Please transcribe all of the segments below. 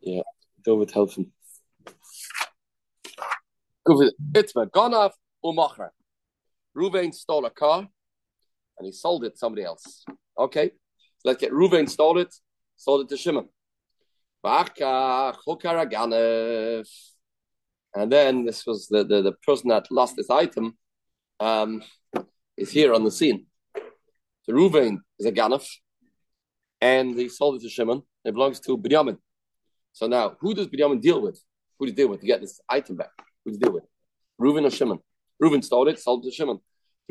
Yeah, go with helping. Go with it. Ganav u'machra. Ruvain stole a car and he sold it to somebody else. Okay, let's get Ruvain sold it to Shimon. And then this was the person that lost this item is here on the scene. So Ruvain is a ganef, and he sold it to Shimon. It belongs to Binyamin. So now, who does Binyamin deal with? Who do you deal with to get this item back? Who do you deal with? Ruvain or Shimon? Ruvain stole it, sold it to Shimon.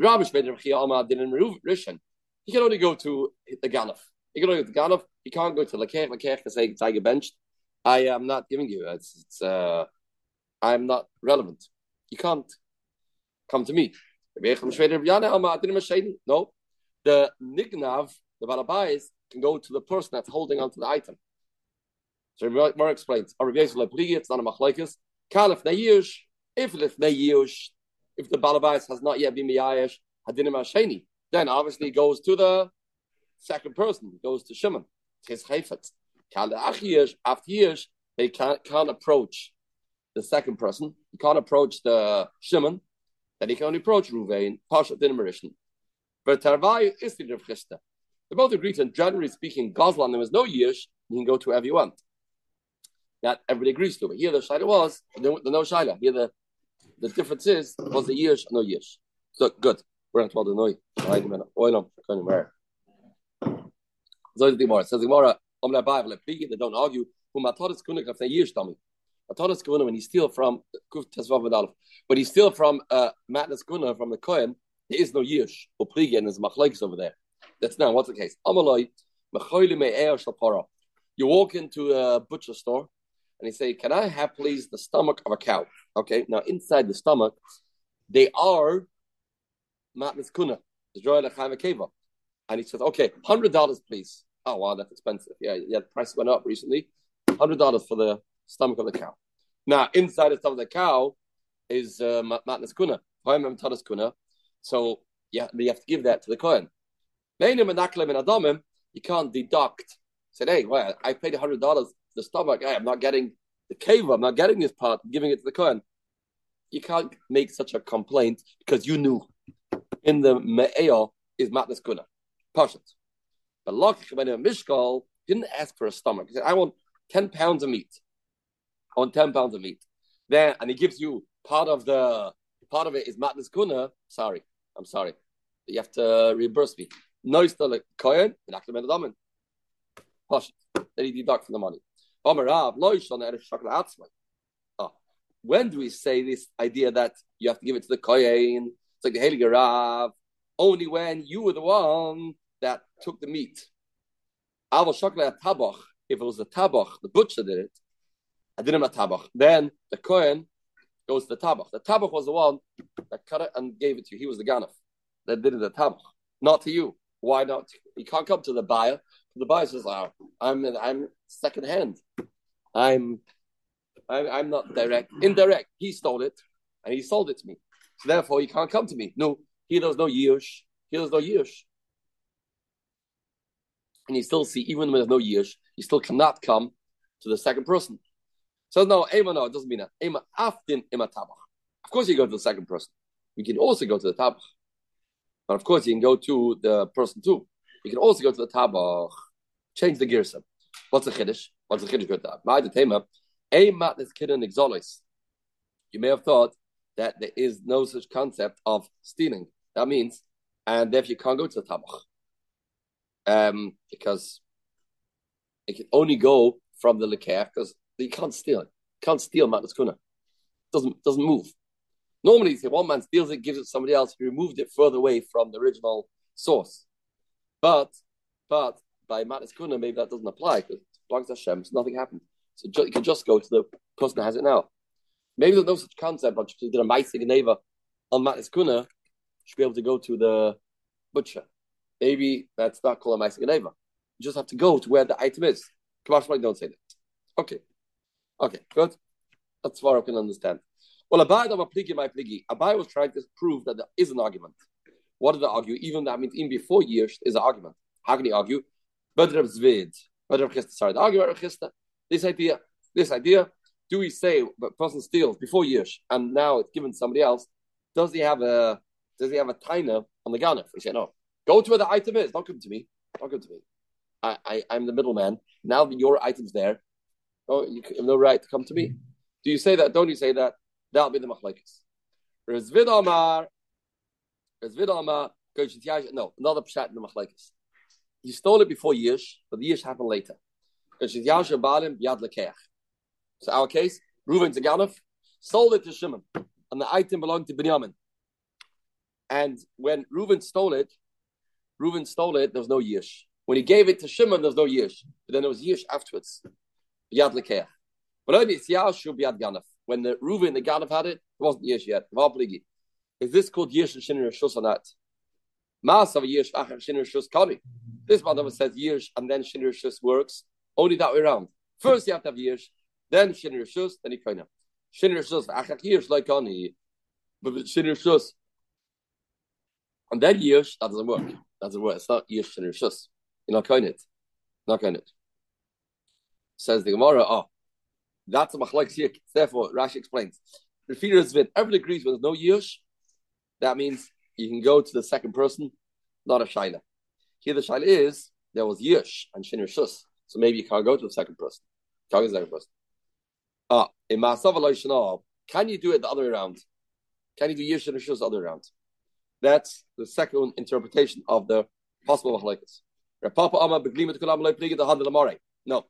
Rab Reb Chia didn't Rishon. He can only go to the ganef. He can only go to Ganef. He can't go to Lakech. Lakech can say, "I get benched. I am not giving you. It's I'm not relevant. You can't come to me." No, the nignav, the balabais, can go to the person that's holding onto the item. So Mark explains, it's not a machlokes. If the balabais has not yet been miyayesh, hadinim hasheni, then obviously it goes to the second person. It goes to Shimon. His chayfet. After years, they can't approach the second person. He can't approach the Shimon. Then he can only approach Ruvain. They both agree that generally speaking, Gazlan, there was no years. You can go to whoever you want. That everybody agrees to. But here the shaila was, the no shaila. Here the difference is, was the years or no years. So good. We're not told the noi. So the Gemara says, they don't argue. When you steal from Matnas Kuna from the Kohen, there is no Yish or Pligi, and there's Machlokes over there. That's now what's the case. You walk into a butcher store and you say, "Can I have please the stomach of a cow?" Okay, now inside the stomach, they are Matnas Kuna, and he says, "Okay, $100 please." Oh wow, that's expensive. Yeah, the price went up recently. $100 for the stomach of the cow. Now, inside the stomach of the cow is matnas kuna, hoimem tadas kuna. So, yeah, you have to give that to the kohen. You can't deduct. Say, "Hey, well, I paid $100 the stomach. Hey, I'm not getting the keva. I'm not getting this part. I'm giving it to the kohen." You can't make such a complaint because you knew in the me'eo is matnas kuna. Pashat. But Lach Mishkal didn't ask for a stomach. He said, "I want 10 pounds of meat." Then, and he gives you part of it is matnas kuna. I'm sorry. You have to reimburse me. No, still kohen. Then he deduct from the money. Oh, when do we say this idea that you have to give it to the kohen? It's like the Heilige Rav. Only when you were the one that took the meat. If it was the tabach, the butcher did it, I didn't have a tabach. Then the kohen goes to the tabach. The tabach was the one that cut it and gave it to you. He was the ganef that did it, the tabach, not to you. Why not? You can't come to the buyer. The buyer says, "Oh, I'm second hand. I'm not direct. Indirect. He stole it and he sold it to me. So therefore, you can't come to me." No, he does no yish. And you still see, even when there's no yesh, you still cannot come to the second person. So no, it doesn't mean that. Ema aftin ema tabach. Of course you go to the second person. You can also go to the tabach. But of course you can go to the person too. You can also go to the tabach. Change the gears up. What's the chiddush? Good that. Ma'ad tema. Ema this kidden exolis. You may have thought that there is no such concept of stealing. That means, and therefore you can't go to the tabach. Because it can only go from the lekeh, because you can't steal it. You can't steal matnas kuna. Doesn't move. Normally, if one man steals it, gives it to somebody else, he removed it further away from the original source. But by matnas kuna, maybe that doesn't apply because it belongs to Hashem. So nothing happened. So you can just go to the person that has it now. Maybe there's no such concept. But you did a ma'aseh geneva on matnas kuna, you should be able to go to the butcher. Maybe that's not called a ma'aseh geneva. You just have to go to where the item is. Kamashma, don't say that. Okay, good. That's far I can understand. Well, Abai was trying to prove that there is an argument. What did they argue? Even that means even before years is an argument. How can he argue? But Rav Zvid, the argument of Chista, this idea this idea, do we say the person steals before Yish and now it's given to somebody else? Does he have a taina on the ganef? We say no. Go to where the item is. Don't come to me. Don't come to me. I'm the middleman. Now that your item's there, you have no right to come to me. Do you say that? Don't you say that? That'll be the machlekes. Rezvid Amar. No, another pshat in the machlekes. He stole it before Yish, but the Yish happened later. So our case, Ruvain to Ganef sold it to Shimon, and the item belonged to Binyamin. And when Ruvain stole it, there was no Yish. When he gave it to Shimon, there was no Yish. But then there was Yish afterwards. B'yad l'keach. But only it's Yashu b'yad Ganef. When the Ruvain, the Ganef had it, it wasn't Yish yet. Is this called Yish and Shinir Shus or not? Mass of Yish, Achar Shinir Shus Kari. This one says Yish and then Shinir Shus works. Only that way around. First you have to have Yish, then Shinir Shus, then you kind of. Shinir Shus, Achar Yish like Kani. But Shinir Shus. And then Yish, that doesn't work. It's not Yish Shinir Shus. You're not coin it. Says the Gemara, that's a machlokes. Therefore, Rashi explains. Everyone agrees when there's no Yish, that means you can go to the second person, not a shaila. Here the shaila is, there was Yish and Shinir Shus. So maybe you can't go to the second person. In Ma'asav Eloi Shana, can you do it the other way around? Can you do Yish and Shus the other way around? That's the second interpretation of the possible machlokes. No.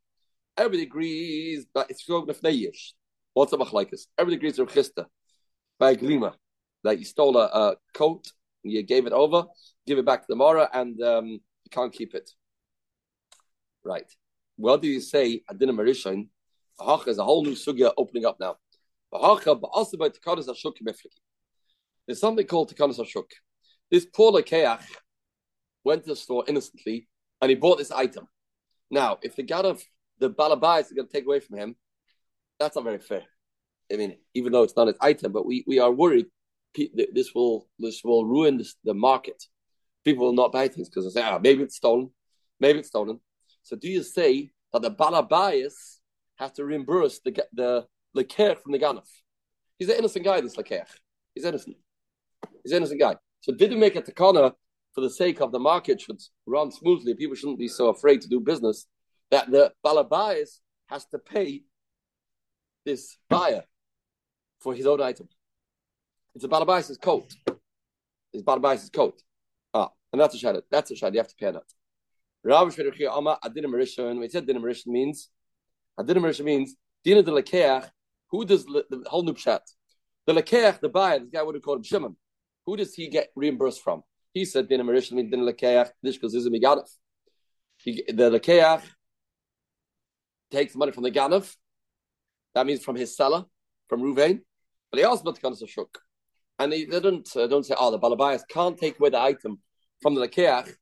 Everybody agrees, but it's called Nefneish. What's a machlokes? Everybody agrees with Chista by Glima that you stole a coat, and you gave it over, give it back to the Mara, and you can't keep it. Right. What do you say? Adina Marishin. Hacha is a whole new sugya opening up now. There's something called Tekanas Ashuk. This poor Lekeach went to the store innocently. And he bought this item. Now, if the Ganav, the Balabais is going to take away from him, that's not very fair. I mean, even though it's not his item, but we are worried this will ruin the market. People will not buy things because they say, maybe it's stolen. So do you say that the Balabais has to reimburse the Lekeach from the Ganav? He's an innocent guy, this Lekeach. He's an innocent guy. So did he make a takana? For the sake of the market should run smoothly, people shouldn't be so afraid to do business, that the balabais has to pay this buyer for his own item. It's a balabais' coat. And that's a shad. You have to pay that. Rav Shmuel Reb Chia Amar Adina Marishan. We said Adina Marishan means Dina de Lekeach. Who does the whole new pshat? The Lekeach, the buyer, this guy would have called him Shimon. Who does he get reimbursed from? He said, "Din Marish means Din Lekeach Dishkos Zizim Iganef." The Lekeach takes money from the Ganef. That means from his seller, from Ruvain. But he asked about the Tekanas Ashuk, and they don't say, "Oh, the Balabais can't take away the item from the Lekeach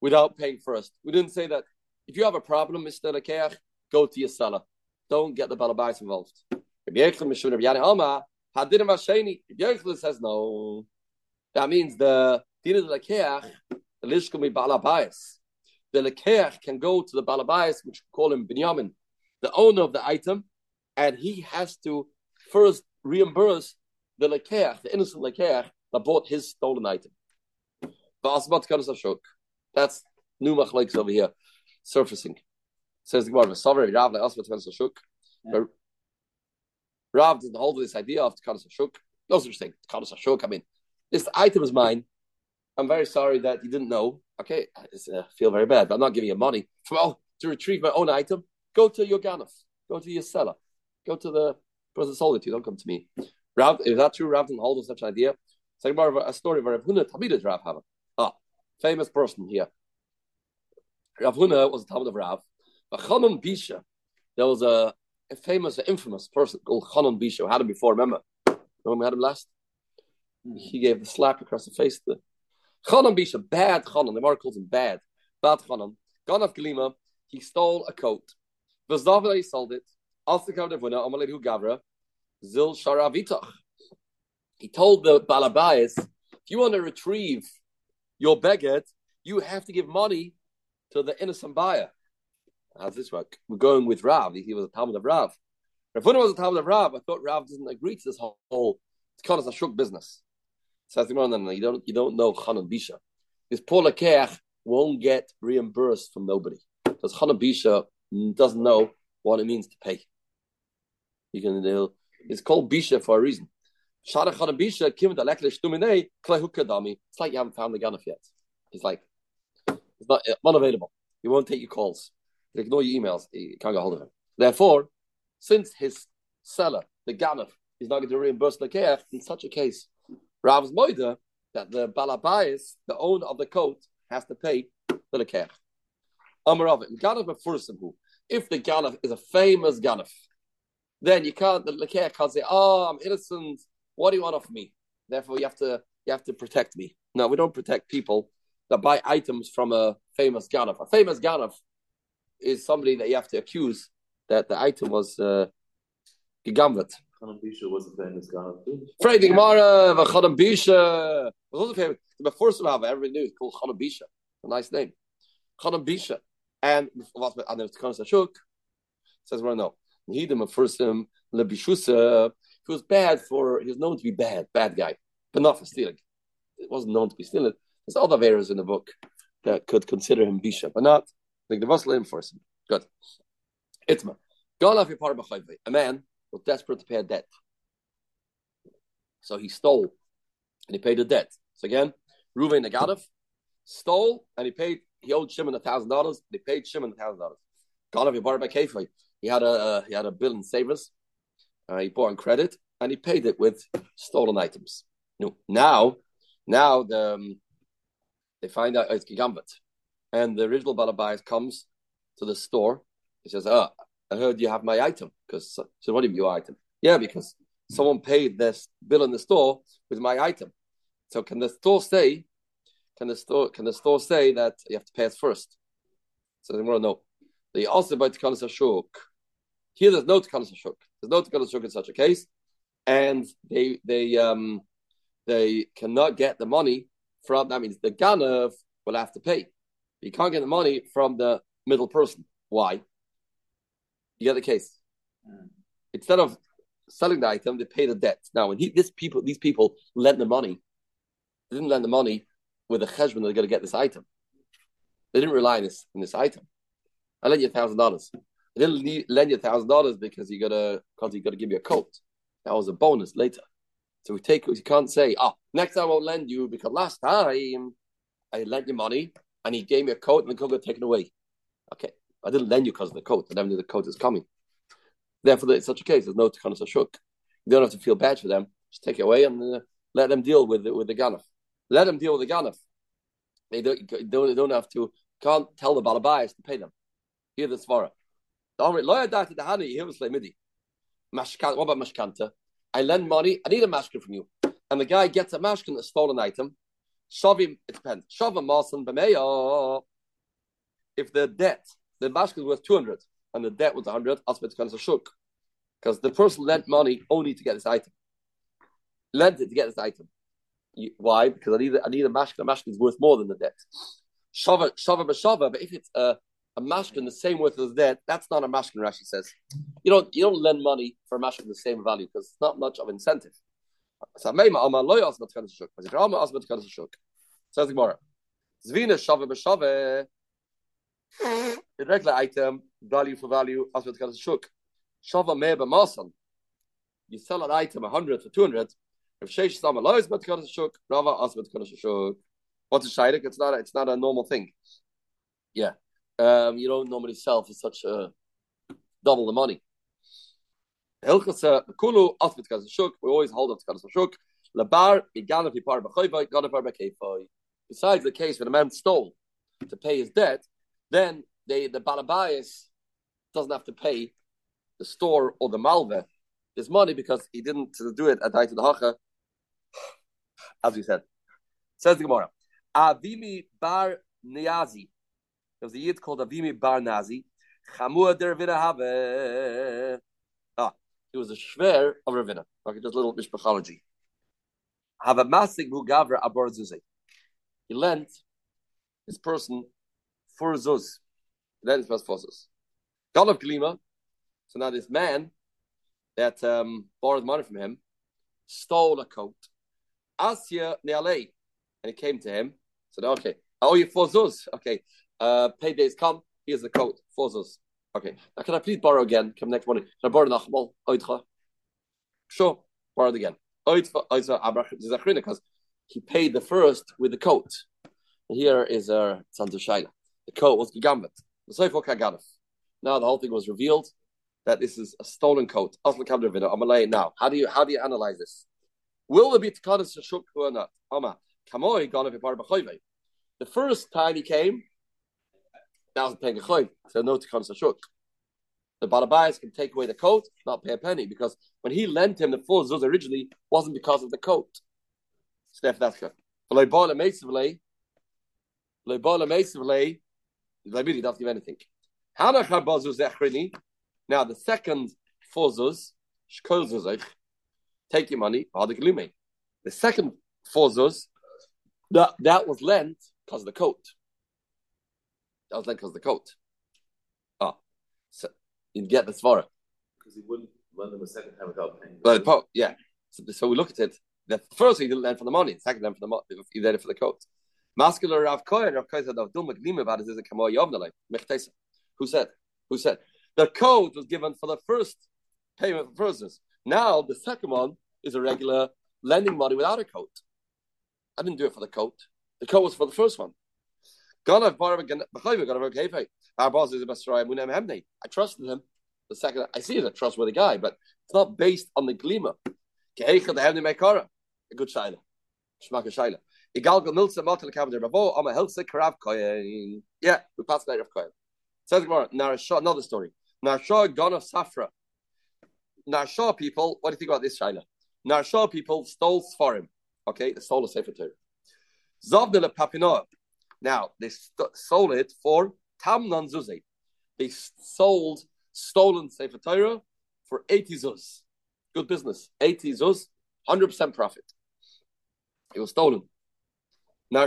without paying first." We didn't say that. If you have a problem, Mister Lekeach, go to your seller. Don't get the Balabais involved. Reb Yechlum says no. That means the Dina de Lekeach, the Lishkum be Balabais. The Lekeach can go to the Balabais, which we call him Binyamin, the owner of the item, and he has to first reimburse the Lekeach, the innocent Lekeach, that bought his stolen item. That's new machlokes over here, surfacing. Says the Gemara, sorry, Rav like us, Tekanas Ashuk. But Rav didn't hold this idea of Tekanas Ashuk. No such thing, Tekanas Ashuk. I mean, this item is mine. I'm very sorry that you didn't know. Okay, I feel very bad, but I'm not giving you money. Well, to retrieve my own item, go to your ganef. Go to your seller. Go to the person who sold it to you. Don't come to me. Rav, is that true? Rav didn't hold on such an idea. It's like more of a story of Rav Huna Talmidus Rav Hava. Famous person here. Rav Huna was a Talmud of Rav. But Chanan Bisha, there was a famous, infamous person called Chanan Bisha. We had him before, remember? Remember we had him last? He gave the slap across the face to Chanan Bisha, bad Chanan. The Gemara calls him bad. Bad Chanan. Ganav Gelima, he stole a coat. V'zdavna, he sold it. Asikav Devuna, Amalelu Gavra, Zil Sharavitach. He told the Balabais, if you want to retrieve your beged, you have to give money to the innocent buyer. How does this work? We're going with Rav. He was a Talmud of Rav. Rav Huna was a Talmud of Rav. I thought Rav doesn't agree to this whole Tkanas Ashuk business. Says the Gemara, you don't know Chanan Bisha. This poor Lakeach won't get reimbursed from nobody because Chanan Bisha doesn't know what it means to pay. It's called Bisha for a reason. It's like you haven't found the Ganef yet. He's like, it's not available. He won't take your calls. He'll ignore your emails. You can't get hold of him. Therefore, since his seller, the Ganef, is not going to reimburse the Lakeach, in such a case, Rav's moida that the Balabayas, the owner of the coat, has to pay the Lakeach. Amar Rav, if the Ganef is a famous Ganef, then the Lakeach can't say, "Oh, I'm innocent. What do you want of me? Therefore, you have to protect me." No, we don't protect people that buy items from a famous Ganef. A famous Ganef is somebody that you have to accuse that the item was gegamvet. Chanan Bisha was a famous Ganef too. Friday Gemara, Chanan Bisha was also famous. The first Rava everybody knew it's called Chanan Bisha. A nice name, Chanan Bisha. And what? And it's Tkanas Ashuk. Says we're no. Nehidem at first him lebishusa. He was bad for. He was known to be bad guy, but not for stealing. It wasn't known to be stealing. There's other errors in the book that could consider him bisha, but not like the Muslim for him. Good. Itzma. A man was desperate to pay a debt, so he stole and he paid the debt. So again, Ruvain the Gadaf stole and he paid. He owed Shimon $1,000. They paid Shimon $1,000. Galav Yibarba Kefei. He had a bill in savers. He bought on credit and he paid it with stolen items. No, now they find out it's Gigambit. And the original Balabayas comes to the store. He says, I heard you have my item. So what do you mean, your item? Yeah, because someone paid this bill in the store with my item. So can the store say that you have to pay us first? So they want to know. They also buy Tkanas Ashuk. Here, there's no Tkanas Ashuk. There's no Tkanas Ashuk in such a case, and they cannot get the money from. That means the Ganav will have to pay. You can't get the money from the middle person. Why? You get the case. Instead of selling the item, they pay the debt. Now, when these people lent the money, they didn't lend the money with a cheshbon they're going to get this item. They didn't rely on this item. I lend you $1,000. I didn't lend you $1,000 because you gotta give me a coat. That was a bonus later. So you can't say, next time I won't lend you because last time I lent you money and he gave me a coat and the coat got taken away. Okay, I didn't lend you because of the coat. I never knew the coat is coming. Therefore, in such a case, there's no Tkanas Ashuk. You don't have to feel bad for them. Just take it away and let them deal with the Ganef. Let them deal with the Ganef. They don't have to. Can't tell the Balabayas to pay them. Hear the svara. What about mashkanta? I lend money. I need a mashkin from you, and the guy gets a mashkin, a stolen item. Shavim. It depends. Shavim masan b'meya. If the mashkin was worth 200, and the debt was 100, aspect comes a shuk, because the person lent money only to get this item. Lent it to get this item. Why? Because I need a mashkin. A mashkin is worth more than the debt. Shavim b'shavim. But if it's a mashkin the same worth as that, that's not a mashkin, Rashi says. You don't lend money for a mashkin the same value because it's not much of an incentive. So says Gemara. Zvina shava b'shava. The regular item, value for value, asmat kanas shuk. Shava meh b'masan. You sell an item 100 for 200. If sheish sama lo asmat kanas shuk, Rava asmat kanas shuk. What's a shaydik? It's not a normal thing. Yeah. You don't normally sell for such a double the money. We always hold up Tkanas Ashuk. Besides the case when a man stole to pay his debt, then the Balabayas doesn't have to pay the store or the Malveh this money because he didn't do it at the height of the Hacha, as we said. Says the Gemara, Avimi Barnazi. There was a yid called Avimi Barnazi. He was a shver of Ravina. Okay, just a little mishpachology. He lent this person 4 zuz. He lent his first 4 zuz. God of Klima. So now this man that borrowed money from him, stole a coat. Asya Nealei. And it came to him, said, okay, I owe you 4 zuz. Okay, payday's come, here's the coat, 4 zuz. Okay, now can I please borrow again? Come next morning. Can I borrow nachmal? Oitcha? Sure, borrowed again. Because he paid the first with the coat. And here is Santa Shaila. The coat was Gigambit. Now the whole thing was revealed that this is a stolen coat. Now, how do you analyze this? Will there be Tekadas Shuk or not? The first time he came, that was paying a choiv. So no Tekadas Shuk. The Barabbas can take away the coat, not pay a penny, because when he lent him the 4 zuz originally, wasn't because of the coat. So therefore that's good. You don't give anything. Now the second 4 zuz, take your money. The second 4 zuz, that was lent because of the coat. Ah, so you'd get this for it. Because he wouldn't lend them a second time without paying. Well, yeah. So we look at it. The first he didn't lend for the money. The second time he lent it for the coat. Masculine Rav Kohen, Rav Kohen said, Who said? The coat was given for the first payment for persons. Now, the second one is a regular lending money without a coat. I didn't do it for the coat. The coat was for the first one. I trusted him. The second, I see he's a trustworthy guy, but it's not based on the glima. A good shayla. Shmaka shayla. Yeah, we passed by Rav Kohen. Says Gemara, another story. Narshah gone of Safra. Narshah people, what do you think about this, Shaila? Narshah people stole Sfarim. Okay, they stole a Sefer Torah. Zavnil Papinoah. Now, they sold it for Tamnan Zuzay. They sold stolen Sefer Torah for 80 Zuz. Good business. 80 Zuz, 100% profit. It was stolen. Now,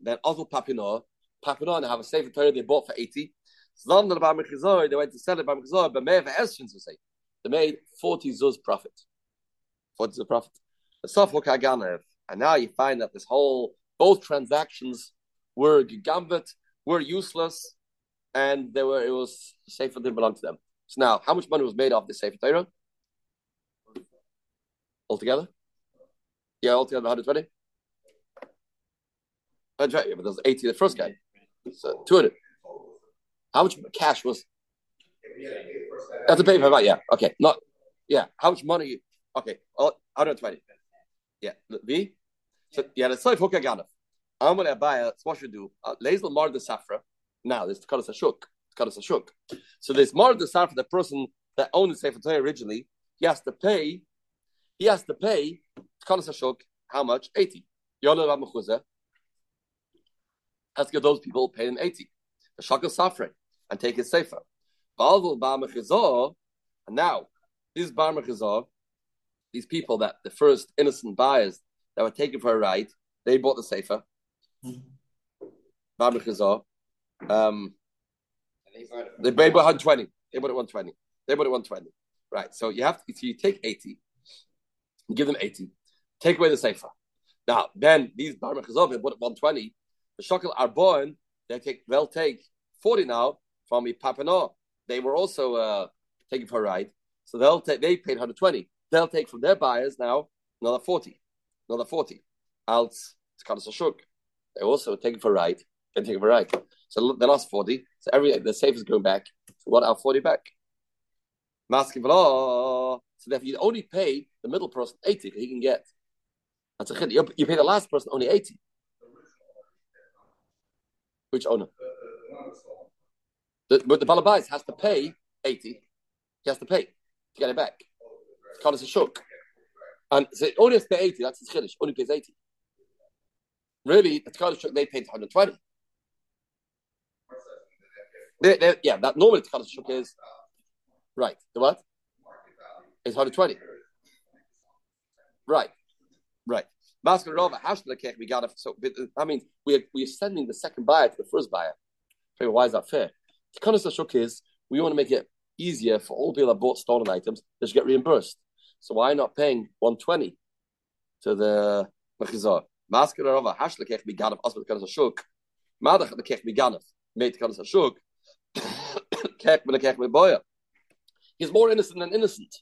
then other Papinoah have a Sefer Torah they bought for 80. They went to sell it by Mechizor, but they made 40 zuz profit. 40 zuz profit. And now you find that both transactions were gigambit, were useless, and it was Sefer didn't belong to them. So now, how much money was made off this Sefer Torah? Altogether? Yeah, altogether 120. Yeah, but there's 80 the first guy. So 200. How much cash was? That's a pay for, yeah. Okay, not. Yeah, how much money? Okay, 120. Yeah, B. So yeah, let's say Hukagana. I'm gonna buy. That's what you do. Lazel Mar de Safra. Now this Tekadas Shuk. So this Mar de Safra, the person that owned the Sefer Torah originally, he has to pay. How much? 80. Yola Ramachuzah has to give those people, pay them 80. The Shaka Safra, and take his Sefer. And now, this Bar Mechizor, these people that the first innocent buyers that were taken for a ride, they bought the Sefer. Bar Mechizor. They bought 120. They bought it 120. Right, so you have to, if you take 80, give them 80. Take away the Sefer. Now, then these Bar Mechizor, they bought it 120. The Shokel Arbon, they'll take 40 now from the Papanoah. They were also taken for a ride. So they paid 120. They'll take from their buyers now another 40. Alts Tekadas Shuk. They also taken for a ride. So they lost 40. So the Sefer is going back. So what are 40 back? Maskevalah. So therefore you only pay the middle person 80 that he can get. That's a chiddush. You pay the last person only 80. Which owner? But the Balabais has to pay 80. He has to pay to get it back. It's a shuk. And so it only has to pay 80. That's his chiddush. Only pays 80. Really, the Tekadas Shuk, they paid 120. That normally the Tekadas Shuk is... Right. The what? It's 120. Right. So that means we're sending the second buyer to the first buyer. Why is that fair? The Tekadas Shuk is we want to make it easier for all people that bought stolen items to get reimbursed. So why not paying 120 to the mechizor? Masker Rava hash lekech miganov asma lekanas hashuk. Madach lekech miganov made lekanas hashuk. Kech lekech miboya. He's more innocent than innocent.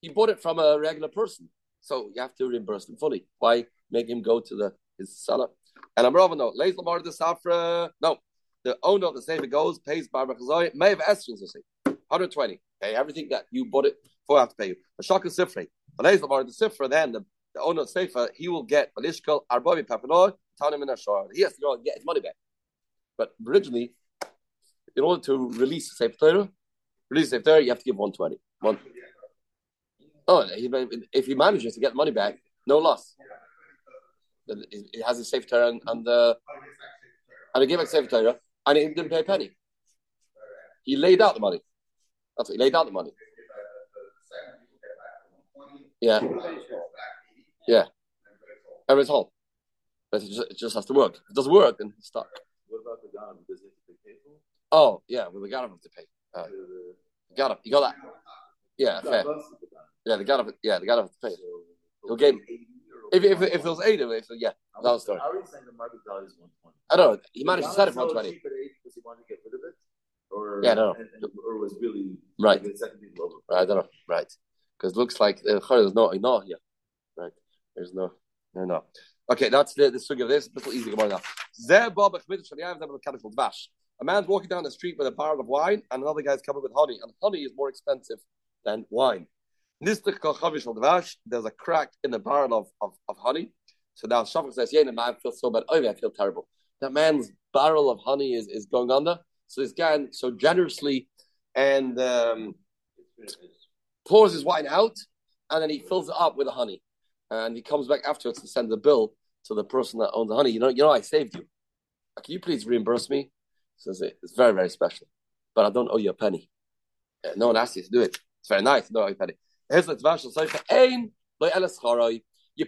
He bought it from a regular person, so you have to reimburse him fully. Why make him go to his seller? And I'm Rava no. Leis lamar the safra no. The owner of the safer goes, pays by Mechazoi, may have asked you to say, 120, pay everything that you bought it for, I have to pay you. Meshach and Sifrei, the Sifra, then the owner of the safer, he will get Malishkal, Arbobi, Papanor, Tanim, and Ashar. He has to go and get his money back. But originally, in order to release the safer, you have to give 120. If he manages to get money back, no loss. It has a safe Torah and he gave back Sefer Torah, and he didn't pay a penny. He laid out the money. That's what he laid out the money. Yeah. Yeah. Everything's whole. But it just has to work. If it doesn't work, then it's stuck. What about the Garab? Does he have to pay for? Oh, yeah. Well, the Garab have to pay. Garab. You got that? Yeah, fair. Yeah, the Garab have to pay. He'll give him. If it was 80, yeah, that was the story. I already saying the market value is 120. I don't know. He managed to sell it for 120. Cheap at 80 because he wanted to get rid of it, or yeah, I don't know. Or was really right. Like, right, I don't know. Right, because it looks like there's no here. Right, there's no. Okay, that's the sugya. This is a little easy to remember now. A man's walking down the street with a barrel of wine, and another guy's covered with honey, and honey is more expensive than wine. There's a crack in the barrel of honey. So now Shafak says, yeah, the man feels so bad. Oh, yeah, I feel terrible. That man's barrel of honey is going under. So this guy so generously and pours his wine out, and then he fills it up with the honey. And he comes back afterwards and sends a bill to the person that owns the honey. You know, I saved you. Can you please reimburse me? So it's very, very special. But I don't owe you a penny. No one asked you to do it. It's very nice. No, I owe you a penny. You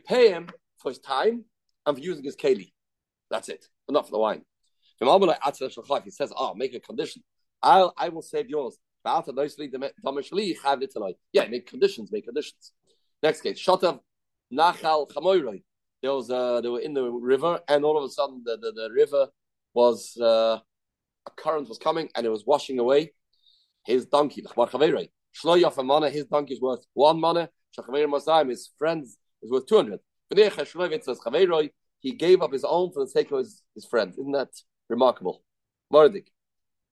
pay him for his time and for using his keli. That's it. Enough for the wine. He says, make a condition. I will save yours. Yeah, make conditions. Next case. They were in the river, and all of a sudden the river was, a current was coming, and it was washing away his donkey. His donkey is worth 1 mana. His friend's is worth 200. He gave up his own for the sake of his friend. Isn't that remarkable? Mordik.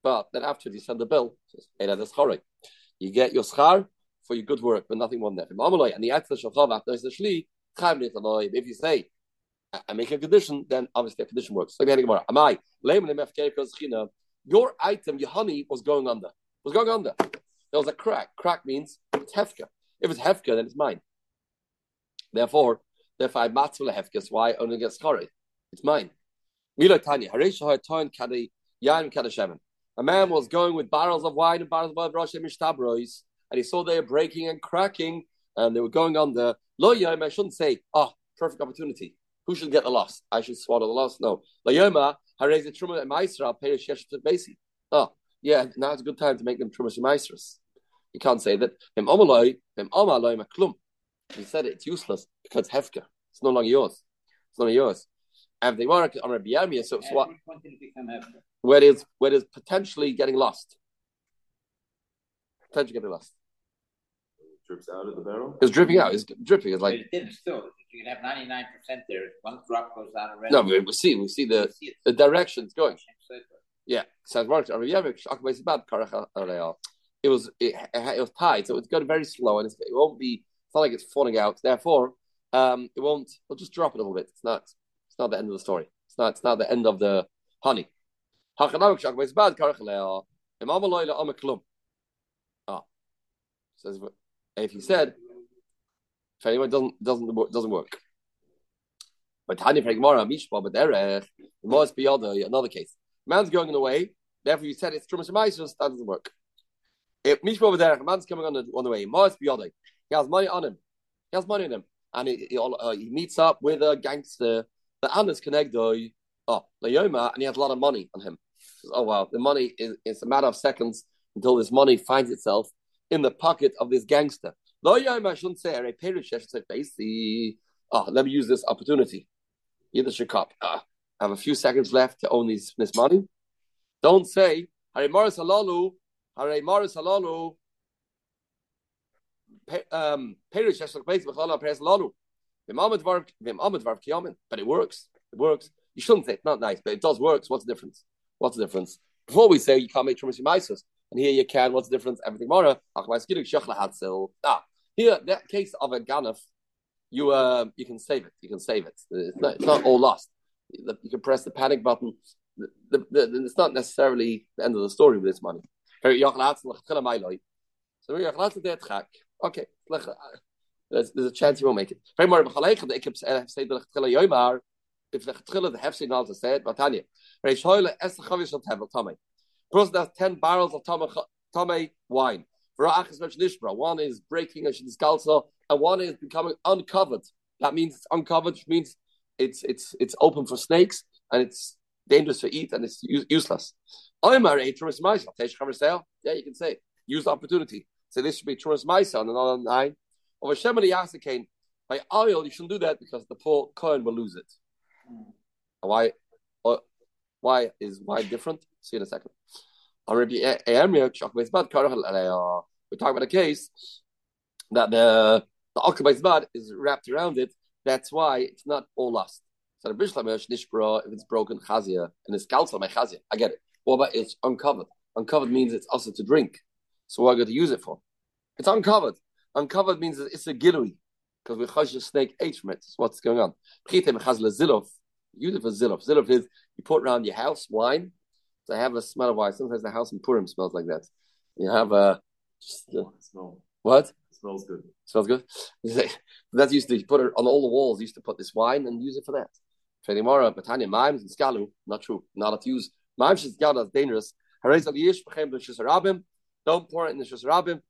But then after you send the bill, you get your schar for your good work, but nothing more than that. And if you say, I make a condition, then obviously a condition works. Your item, your honey, was going under. There was a crack. Crack means it's hefka. If it's hefka, then it's mine. Therefore, I matzvah hefka. So why only gets chari? It's mine. A man was going with barrels of wine and barrels of brashem ishtabrois, and he saw they were breaking and cracking, and they were going under. Lo yom, I shouldn't say, perfect opportunity. Who should get the loss? I should swallow the loss. No. Lo yoma harei zetruma emaisra peirish yeshet basi. Yeah, now it's a good time to make them trumas and maestras. You can't say that. He said it's useless because hefka. It's no longer yours. And they were on Rebi Yemia, so what? Where is potentially getting lost? It drips out of the barrel. It's dripping out. It's dripping. It's like but it didn't still. You can have 99% there. One drop goes out already. No, we see the direction it's going. Yeah, sounds right. It was tied, so it's going very slow, and it won't be. It's not like it's falling out. Therefore, it won't. It'll just drop a little bit. It's not the end of the story. It's not the end of the honey. Says if he said, if anyone doesn't work. But honey pregmara mishpa, but there must be another case. Man's going away, therefore you said it's trumas and maestros, that doesn't work. If Mishma over there, man's coming on the way, he has money on him. And he meets up with a gangster, the Anas Kenegdoi, and he has a lot of money on him. He says, wow, the money is a matter of seconds. until this money finds itself in the pocket of this gangster. I shouldn't say a perish. I should say basically, let me use this opportunity. Yiddish cop. I have a few seconds left to own this money. Don't say Hare Maris Alalu. Perish Eshel Place Bechalal Peres Alalu. V'im Amad Varv Kiyamin. But it works. It works. You shouldn't say it's not nice, but it does work. What's the difference? Before we say you can't make Trumas Yemaisos, and here you can. What's the difference? Everything more. Here, that case of a ganef, you can save it. It's not all lost. You can press the panic button. It's not necessarily the end of the story with this money. Okay, there's a chance you won't make it. If the hefsey knowledge is said, Batania, person has 10 barrels of Tomei wine. One is breaking a Shidiskalsa, and one is becoming uncovered. That means it's uncovered, which means it's open for snakes, and it's dangerous to eat, and it's useless. Yeah, you can say it. Use the opportunity. So this should be Trumas Maisa on another 9. Over Shemini Yasakain, by oil, you shouldn't do that because the poor coin will lose it. Why is wine different? See you in a second. We're talking about a case that the Akabai's bad is wrapped around it. That's why it's not all lost. So the if it's broken, chazia, and it's kalsal, my chazia. I get it. What about it's uncovered? Uncovered means it's also to drink. So what are we going to use it for? It's uncovered. Uncovered means it's a gilui, because we chash the snake ate from it. That's what's going on. Use it for zilof. Zilof is you put around your house wine. I have a smell of wine. Sometimes the house in Purim smells like that. You have a... smell. What? It smells good. That used to you put it on all the walls. You used to put this wine and use it for that. Fenimora, Batania, Mimes, and Skalu. Not true. Not allowed to use. Mimes and Skalu is dangerous. Don't pour it in the Shusarabim.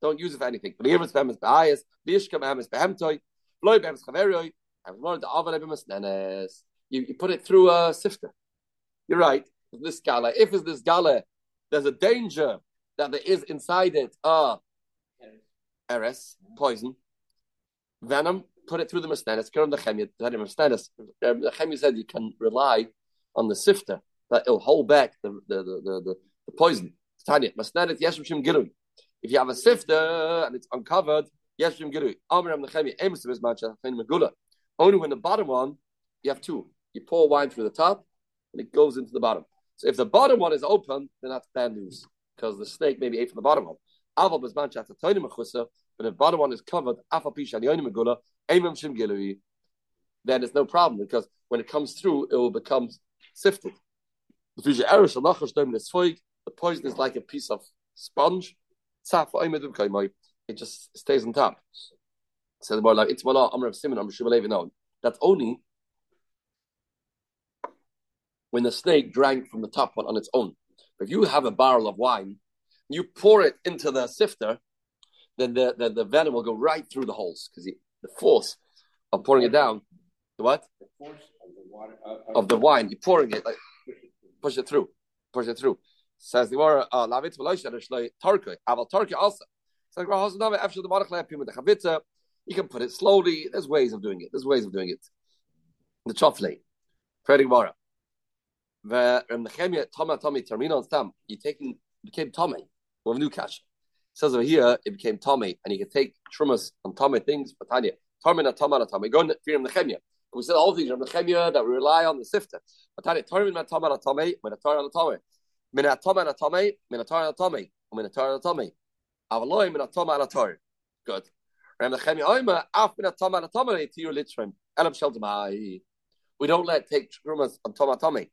Don't use it for anything. You put it through a sifter. You're right. If it's this gala, there's a danger that there is inside it eres, poison, venom. Put it through the mesnenis. The chemia said you can rely on the sifter that it'll hold back the poison. If you have a sifter and it's uncovered, yeshim girui. Only when the bottom one, you have two. You pour wine through the top, and it goes into the bottom. So if the bottom one is open, then that's bad news, because the snake maybe ate from the bottom one. But if the bottom one is covered, then it's no problem, because when it comes through, it will become sifted. The poison is like a piece of sponge. It just stays on top. So the more like it's that's only when the snake drank from the top one on its own. If you have a barrel of wine, you pour it into the sifter, then the venom will go right through the holes, because the force of pouring it down, the force of the water of the wine, you're pouring it, like push it through. Says the Gemara, Lavitz Veloisha Torkei, Aval Torkei also. You can put it slowly. There's ways of doing it. The choflei, Freddie Gemara. You became Tommy with a new cash. It says over here it became Tommy, and you can take Trumas and Tommy things. But Tanya, Tommy, go and fear Nechemia. We said all things from Nechemia that we rely on the sifter. But Tanya, Tommy, Avaloi, Minatomaratome. Good. Ram Nechemia Oima, Af Minatomaratome to your litrim. Elam Sheldamai. We don't let take Trumas and Tomatomi.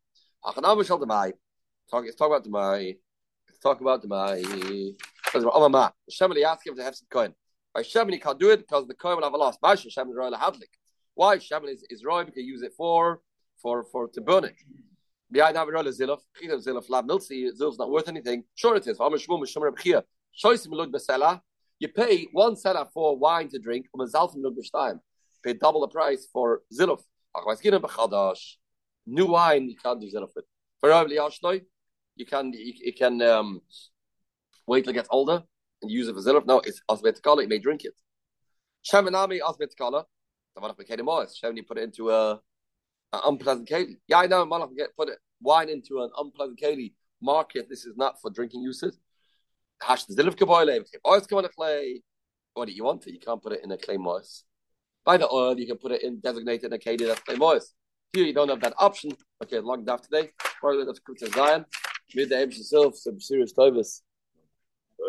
It's talking about the Mai. Oh, Mama. Shem will ask him to have some coin. Why Shem can't do it? Because the coin will have a loss. Why Shem is royal hadlik? Why Shem is royal? Because use it for to burn it. Behind that, royal zilaf. Zilaf lab milsi. Zilaf's not worth anything. Sure it is. You pay one seller for wine to drink. Pay double the price for zilaf. New wine, you can't do zilaf with. you can wait till it gets older and use it for ziluf. No, it's asbet kala. You may drink it. Sheminami asbet kala. Malach mekeli mois. Shemini put it into an unpleasant keli. Yeah, I know. Malach put wine into an unpleasant keli. Mark it. This is not for drinking uses. Hash the ziluf kaboyle. Ois come on a clay. What do you want it? You can't put it in a clay mois. By the oil, you can put it in designated in a keli that's clay mois. Here you don't have that option. Okay, long day today. Probably that's good to Zion. Mid the Eibshus Silv, some serious tovus.